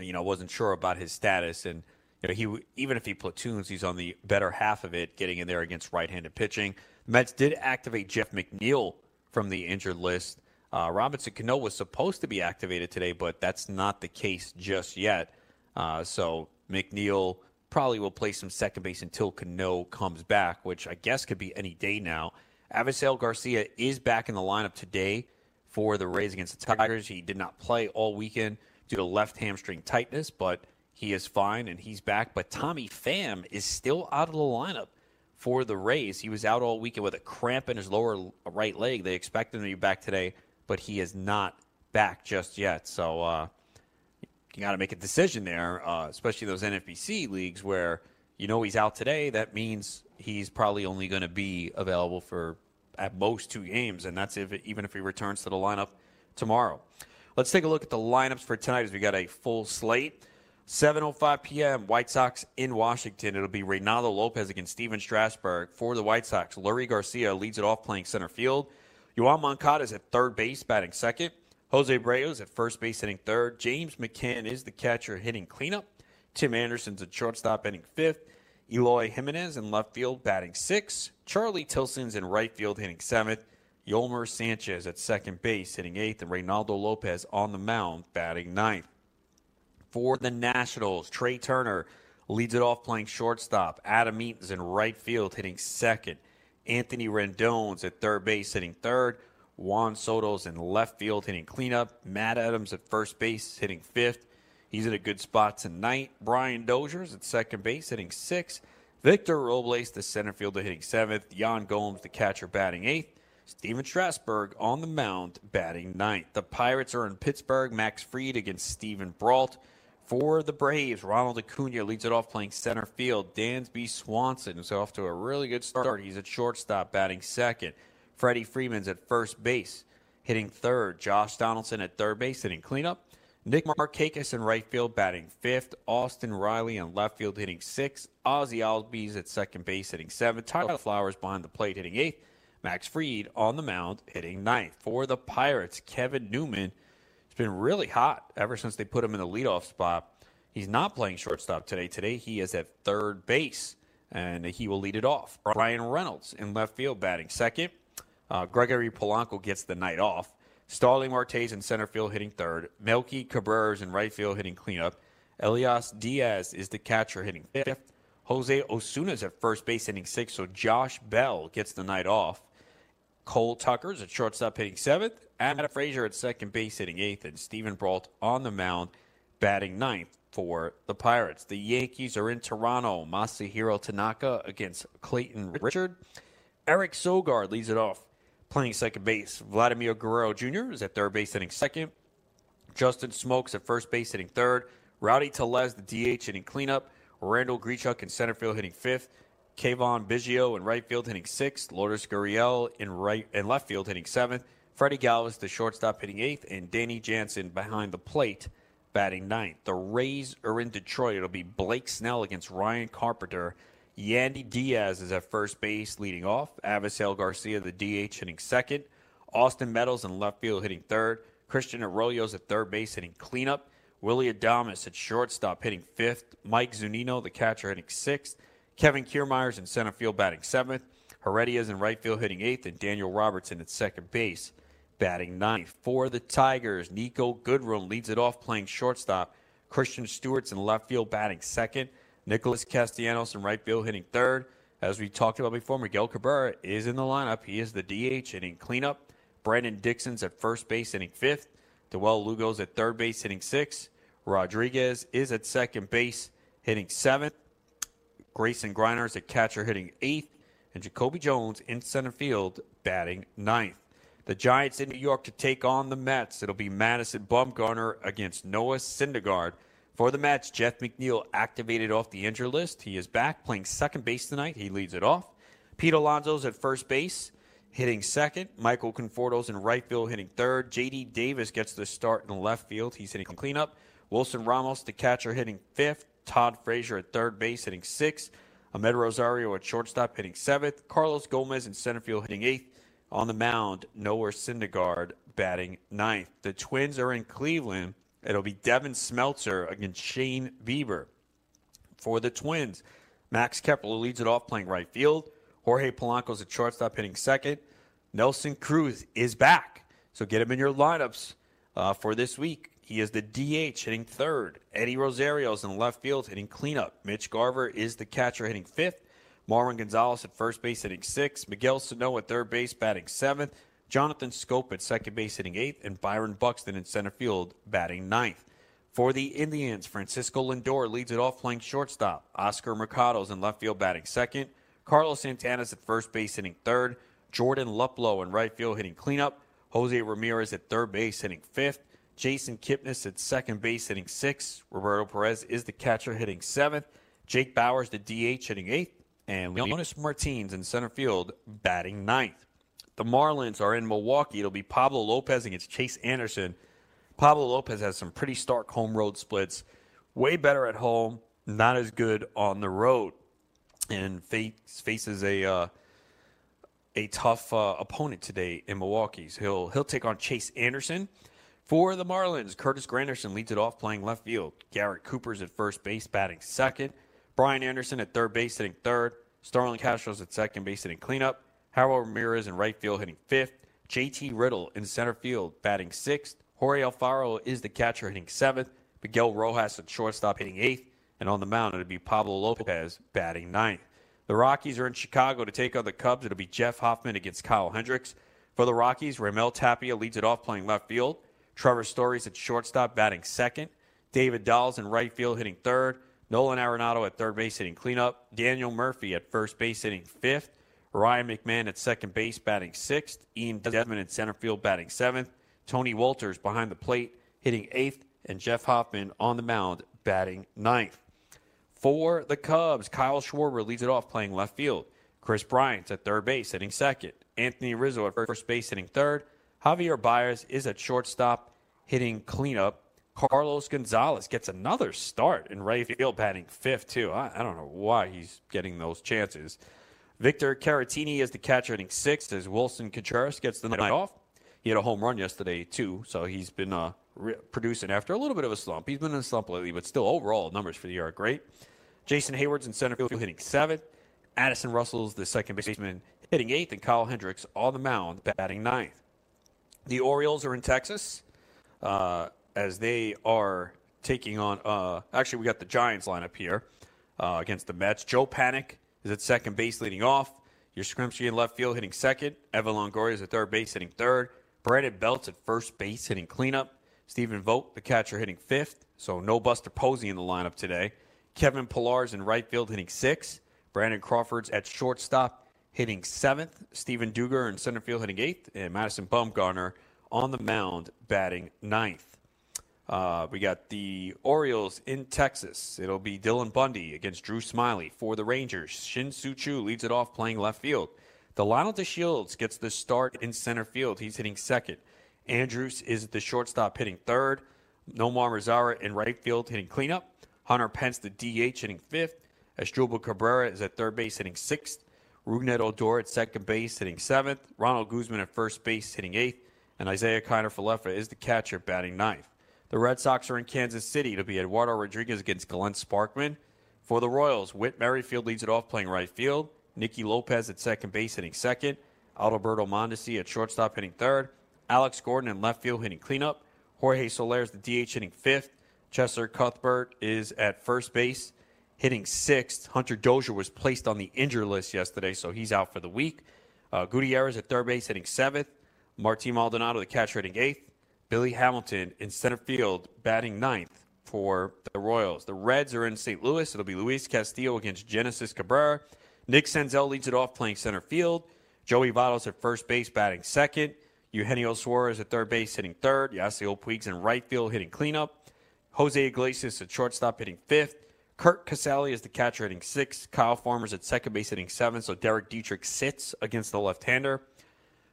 you know, I wasn't sure about his status. And, you know, he even if he platoons, he's on the better half of it, getting in there against right-handed pitching. The Mets did activate Jeff McNeil from the injured list. Uh, Robinson Cano was supposed to be activated today, but that's not the case just yet. Uh, so McNeil probably will play some second base until Cano comes back, which I guess could be any day now. Avisaíl Garcia is back in the lineup today for the Rays against the Tigers. He did not play all weekend due to left hamstring tightness, but he is fine and he's back. But Tommy Pham is still out of the lineup for the Rays. He was out all weekend with a cramp in his lower right leg. They expect him to be back today, but he is not back just yet. So, uh, you got to make a decision there, uh, especially those N F B C leagues where you know he's out today. That means he's probably only going to be available for at most two games, and that's if even if he returns to the lineup tomorrow. Let's take a look at the lineups for tonight as we got a full slate. seven oh five p.m., White Sox in Washington. It'll be Reynaldo Lopez against Steven Strasburg for the White Sox. Lurie Garcia leads it off playing center field. Yohan Moncada is at third base batting second. Jose Abreu is at first base hitting third. James McCann is the catcher hitting cleanup. Tim Anderson's at shortstop hitting fifth. Eloy Jimenez in left field batting sixth. Charlie Tilson's in right field hitting seventh. Yolmer Sanchez at second base hitting eighth. And Reynaldo Lopez on the mound batting ninth. For the Nationals, Trey Turner leads it off playing shortstop. Adam Eaton's in right field hitting second. Anthony Rendon's at third base hitting third. Juan Soto's in left field hitting cleanup. Matt Adams at first base hitting fifth. He's in a good spot tonight. Brian Dozier's at second base hitting sixth. Victor Robles, the center fielder, hitting seventh. Jan Gomes, the catcher, batting eighth. Steven Strasburg on the mound batting ninth. The Pirates are in Pittsburgh. Max Fried against Steven Brault. For the Braves, Ronald Acuna leads it off playing center field. Dansby Swanson is off to a really good start. He's at shortstop batting second. Freddie Freeman's at first base, hitting third. Josh Donaldson at third base, hitting cleanup. Nick Markakis in right field, batting fifth. Austin Riley in left field, hitting sixth. Ozzy Albies at second base, hitting seventh. Tyler Flowers behind the plate, hitting eighth. Max Fried on the mound, hitting ninth. For the Pirates, Kevin Newman has been really hot ever since they put him in the leadoff spot. He's not playing shortstop today. Today he is at third base, and he will lead it off. Ryan Reynolds in left field, batting second. Uh, Gregory Polanco gets the night off. Starling Marte's in center field hitting third. Melky Cabrera's in right field hitting cleanup. Elias Diaz is the catcher hitting fifth. Jose Osuna's at first base hitting sixth, so Josh Bell gets the night off. Cole Tucker's at shortstop hitting seventh. Adam Frazier at second base hitting eighth. And Steven Brault on the mound batting ninth for the Pirates. The Yankees are in Toronto. Masahiro Tanaka against Clayton Richard. Eric Sogard leads it off, playing second base. Vladimir Guerrero Junior is at third base hitting second. Justin Smokes at first base hitting third. Rowdy Tellez, the D H, hitting cleanup. Randall Grichuk in center field hitting fifth. Kayvon Biggio in right field hitting sixth. Lourdes Gurriel in right and left field hitting seventh. Freddie Galvis, the shortstop, hitting eighth. And Danny Jansen behind the plate batting ninth. The Rays are in Detroit. It'll be Blake Snell against Ryan Carpenter. Yandy Diaz is at first base leading off. Avisel Garcia, the D H, hitting second. Austin Meadows in left field hitting third. Christian Arroyo's at third base hitting cleanup. Willie Adames at shortstop hitting fifth. Mike Zunino, the catcher, hitting sixth. Kevin Kiermaier's in center field batting seventh. Heredia's in right field hitting eighth. And Daniel Robertson at second base batting ninth. For the Tigers, Nico Goodrum leads it off playing shortstop. Christian Stewart's in left field batting second. Nicholas Castellanos in right field hitting third. As we talked about before, Miguel Cabrera is in the lineup. He is the D H hitting cleanup. Brandon Dixon's at first base hitting fifth. Deuel Lugo's at third base hitting sixth. Rodriguez is at second base hitting seventh. Grayson Griner's at catcher hitting eighth. And Jacoby Jones in center field batting ninth. The Giants in New York to take on the Mets. It'll be Madison Bumgarner against Noah Syndergaard. For the Mets, Jeff McNeil activated off the injury list. He is back playing second base tonight. He leads it off. Pete Alonso's at first base, hitting second. Michael Conforto's in right field, hitting third. J D. Davis gets the start in left field. He's hitting cleanup. Wilson Ramos, the catcher, hitting fifth. Todd Frazier at third base, hitting sixth. Ahmed Rosario at shortstop, hitting seventh. Carlos Gomez in center field, hitting eighth. On the mound, Noah Syndergaard batting ninth. The Twins are in Cleveland. It'll be Devin Smeltzer against Shane Bieber. For the Twins, Max Kepler leads it off playing right field. Jorge Polanco's at shortstop hitting second. Nelson Cruz is back, so get him in your lineups uh, for this week. He is the D H hitting third. Eddie Rosario's in left field hitting cleanup. Mitch Garver is the catcher hitting fifth. Marwin Gonzalez at first base hitting sixth. Miguel Sano at third base batting seventh. Jonathan Scope at second base hitting eighth, and Byron Buxton in center field batting ninth. For the Indians, Francisco Lindor leads it off playing shortstop. Oscar Mercado's in left field batting second. Carlos Santana's at first base hitting third. Jordan Luplow in right field hitting cleanup. Jose Ramirez at third base hitting fifth. Jason Kipnis at second base hitting sixth. Roberto Perez is the catcher hitting seventh. Jake Bowers the D H hitting eighth. And Leonis Martins in center field batting ninth. The Marlins are in Milwaukee. It'll be Pablo Lopez against Chase Anderson. Pablo Lopez has some pretty stark home road splits. Way better at home, not as good on the road. And face, faces a uh, a tough uh, opponent today in Milwaukee. So he'll, he'll take on Chase Anderson. For the Marlins, Curtis Granderson leads it off playing left field. Garrett Cooper's at first base batting second. Brian Anderson at third base hitting third. Starlin Castro's at second base hitting cleanup. Harold Ramirez in right field hitting fifth. J T Riddle in center field batting sixth. Jorge Alfaro is the catcher hitting seventh. Miguel Rojas at shortstop hitting eighth. And on the mound, it'll be Pablo Lopez batting ninth. The Rockies are in Chicago to take on the Cubs. It'll be Jeff Hoffman against Kyle Hendricks. For the Rockies, Ramel Tapia leads it off playing left field. Trevor Story's at shortstop batting second. David Dahl's in right field hitting third. Nolan Arenado at third base hitting cleanup. Daniel Murphy at first base hitting fifth. Ryan McMahon at second base batting sixth. Ian Desmond in center field batting seventh. Tony Walters behind the plate hitting eighth. And Jeff Hoffman on the mound batting ninth. For the Cubs, Kyle Schwarber leads it off playing left field. Chris Bryant at third base hitting second. Anthony Rizzo at first base hitting third. Javier Baez is at shortstop hitting cleanup. Carlos Gonzalez gets another start in right field batting fifth, too. I, I don't know why he's getting those chances. Victor Caratini is the catcher hitting sixth as Wilson Contreras gets the night off. He had a home run yesterday, too, so he's been uh, re- producing after a little bit of a slump. He's been in a slump lately, but still overall numbers for the year are great. Jason Hayward's in center field hitting seventh. Addison Russell's the second baseman hitting eighth, and Kyle Hendricks on the mound batting ninth. The Orioles are in Texas uh, as they are taking on uh, – actually, we got the Giants lineup here uh, against the Mets. Joe Panik is at second base leading off. Your Yastrzemski in left field hitting second. Evan Longoria is at third base hitting third. Brandon Belt's at first base hitting cleanup. Stephen Vogt, the catcher, hitting fifth. So no Buster Posey in the lineup today. Kevin Pillar's in right field hitting sixth. Brandon Crawford's at shortstop hitting seventh, Steven Duger in center field hitting eighth, and Madison Bumgarner on the mound batting ninth. Uh, we got the Orioles in Texas. It'll be Dylan Bundy against Drew Smyly. For the Rangers, Shin-Soo Choo leads it off playing left field. Delonel DeShields gets the start in center field. He's hitting second. Andrews is the shortstop hitting third. Nomar Mazara in right field hitting cleanup. Hunter Pence, the D H, hitting fifth. Asdrubal Cabrera is at third base hitting sixth. Rougned Odor at second base hitting seventh. Ronald Guzman at first base hitting eighth. And Isaiah Kiner-Falefa is the catcher batting ninth. The Red Sox are in Kansas City. It'll be Eduardo Rodriguez against Glenn Sparkman. For the Royals, Whit Merrifield leads it off playing right field. Nicky Lopez at second base hitting second. Adalberto Mondesi at shortstop hitting third. Alex Gordon in left field hitting cleanup. Jorge Soler is the D H hitting fifth. Chester Cuthbert is at first base hitting sixth. Hunter Dozier was placed on the injured list yesterday, so he's out for the week. Uh, Gutierrez at third base hitting seventh. Martín Maldonado, the catcher, hitting eighth. Billy Hamilton in center field batting ninth for the Royals. The Reds are in Saint Louis. It'll be Luis Castillo against Genesis Cabrera. Nick Senzel leads it off playing center field. Joey Votto's at first base batting second. Eugenio Suarez at third base hitting third. Yasiel Puig's in right field hitting cleanup. Jose Iglesias at shortstop hitting fifth. Kurt Casale is the catcher hitting sixth. Kyle Farmer's at second base hitting seventh, so Derek Dietrich sits against the left-hander.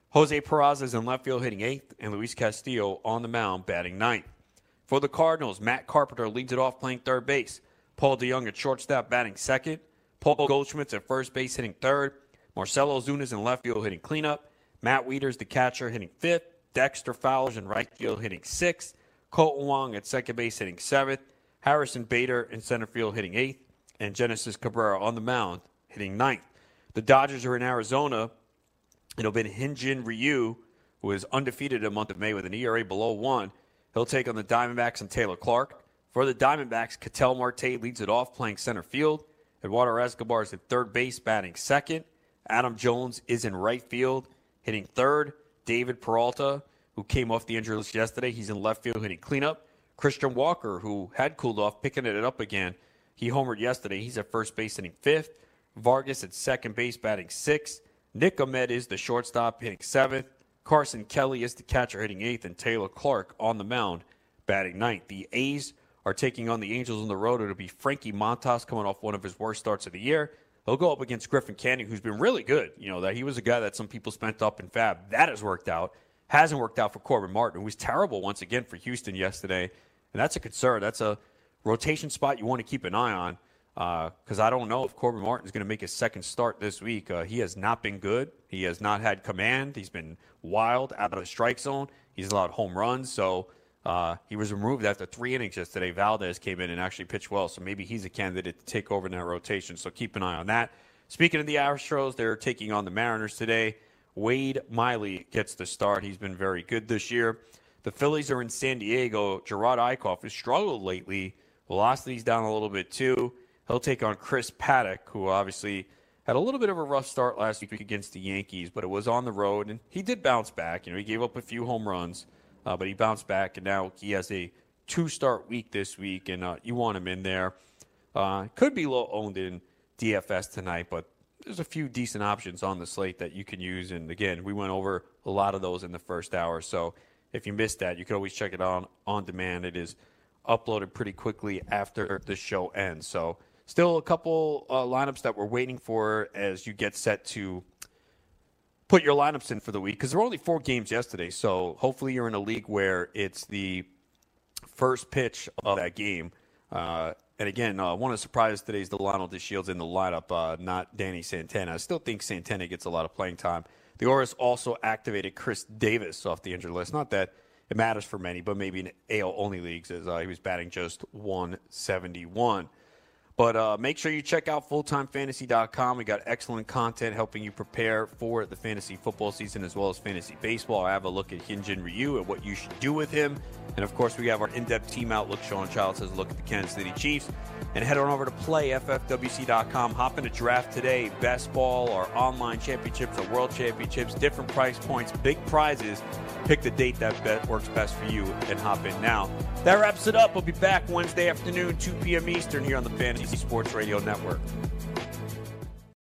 Jose Peraza is in left field hitting eighth, and Luis Castillo on the mound batting ninth. For the Cardinals, Matt Carpenter leads it off playing third base. Paul DeYoung at shortstop batting second. Paul Goldschmidt's at first base hitting third. Marcelo Zuna's in left field hitting cleanup. Matt Wieters, the catcher, hitting fifth. Dexter Fowler's in right field hitting sixth. Colton Wong at second base hitting seventh. Harrison Bader in center field hitting eighth, and Genesis Cabrera on the mound hitting ninth. The Dodgers are in Arizona. It'll be Hyunjin Ryu, who is undefeated in the month of May with an E R A below one. He'll take on the Diamondbacks and Taylor Clark. For the Diamondbacks, Ketel Marte leads it off playing center field. Eduardo Escobar is at third base batting second. Adam Jones is in right field hitting third. David Peralta, who came off the injury list yesterday, he's in left field hitting cleanup. Christian Walker, who had cooled off, picking it up again. He homered yesterday. He's at first base hitting fifth. Vargas at second base batting sixth. Nick Ahmed is the shortstop hitting seventh. Carson Kelly is the catcher hitting eighth. And Taylor Clark on the mound batting ninth. The A's are taking on the Angels on the road. It'll be Frankie Montas coming off one of his worst starts of the year. He'll go up against Griffin Canning, who's been really good. You know, that he was a guy that some people spent up in Fab. That has worked out. Hasn't worked out for Corbin Martin, who was terrible once again for Houston yesterday. And that's a concern. That's a rotation spot you want to keep an eye on because uh, I don't know if Corbin Martin's going to make his second start this week. Uh, he has not been good. He has not had command. He's been wild out of the strike zone. He's allowed home runs. So Uh, he was removed after three innings yesterday. Valdez came in and actually pitched well, so maybe he's a candidate to take over in that rotation. So keep an eye on that. Speaking of the Astros, they're taking on the Mariners today. Wade Miley gets the start. He's been very good this year. The Phillies are in San Diego. Gerard Eichhoff has struggled lately. Velocity's down a little bit too. He'll take on Chris Paddock, who obviously had a little bit of a rough start last week against the Yankees, but it was on the road, and he did bounce back. You know, he gave up a few home runs. Uh, but he bounced back, and now he has a two-start week this week, and uh, you want him in there. Uh, could be low-owned in D F S tonight, but there's a few decent options on the slate that you can use. And, again, we went over a lot of those in the first hour. So if you missed that, you can always check it on on demand. It is uploaded pretty quickly after the show ends. So still a couple uh, lineups that we're waiting for as you get set to put your lineups in for the week, because there were only four games yesterday. So hopefully you're in a league where it's the first pitch of that game. Uh, and again, uh, one of the surprises today is the Delonte Shields in the lineup, uh, not Danny Santana. I still think Santana gets a lot of playing time. The Orioles also activated Chris Davis off the injured list. Not that it matters for many, but maybe in A L-only leagues, as uh, he was batting just one seventy-one. But uh, make sure you check out full time fantasy dot com. We got excellent content helping you prepare for the fantasy football season as well as fantasy baseball. I have a look at Hyunjin Ryu and what you should do with him. And, of course, we have our in-depth team outlook. Sean Childs has a look at the Kansas City Chiefs. And head on over to play f f w c dot com. Hop into draft today. Best ball, our online championships, our world championships, different price points, big prizes. Pick the date that bet works best for you and hop in now. That wraps it up. We'll be back Wednesday afternoon, two p.m. Eastern, here on the Fantasy Sports Radio Network.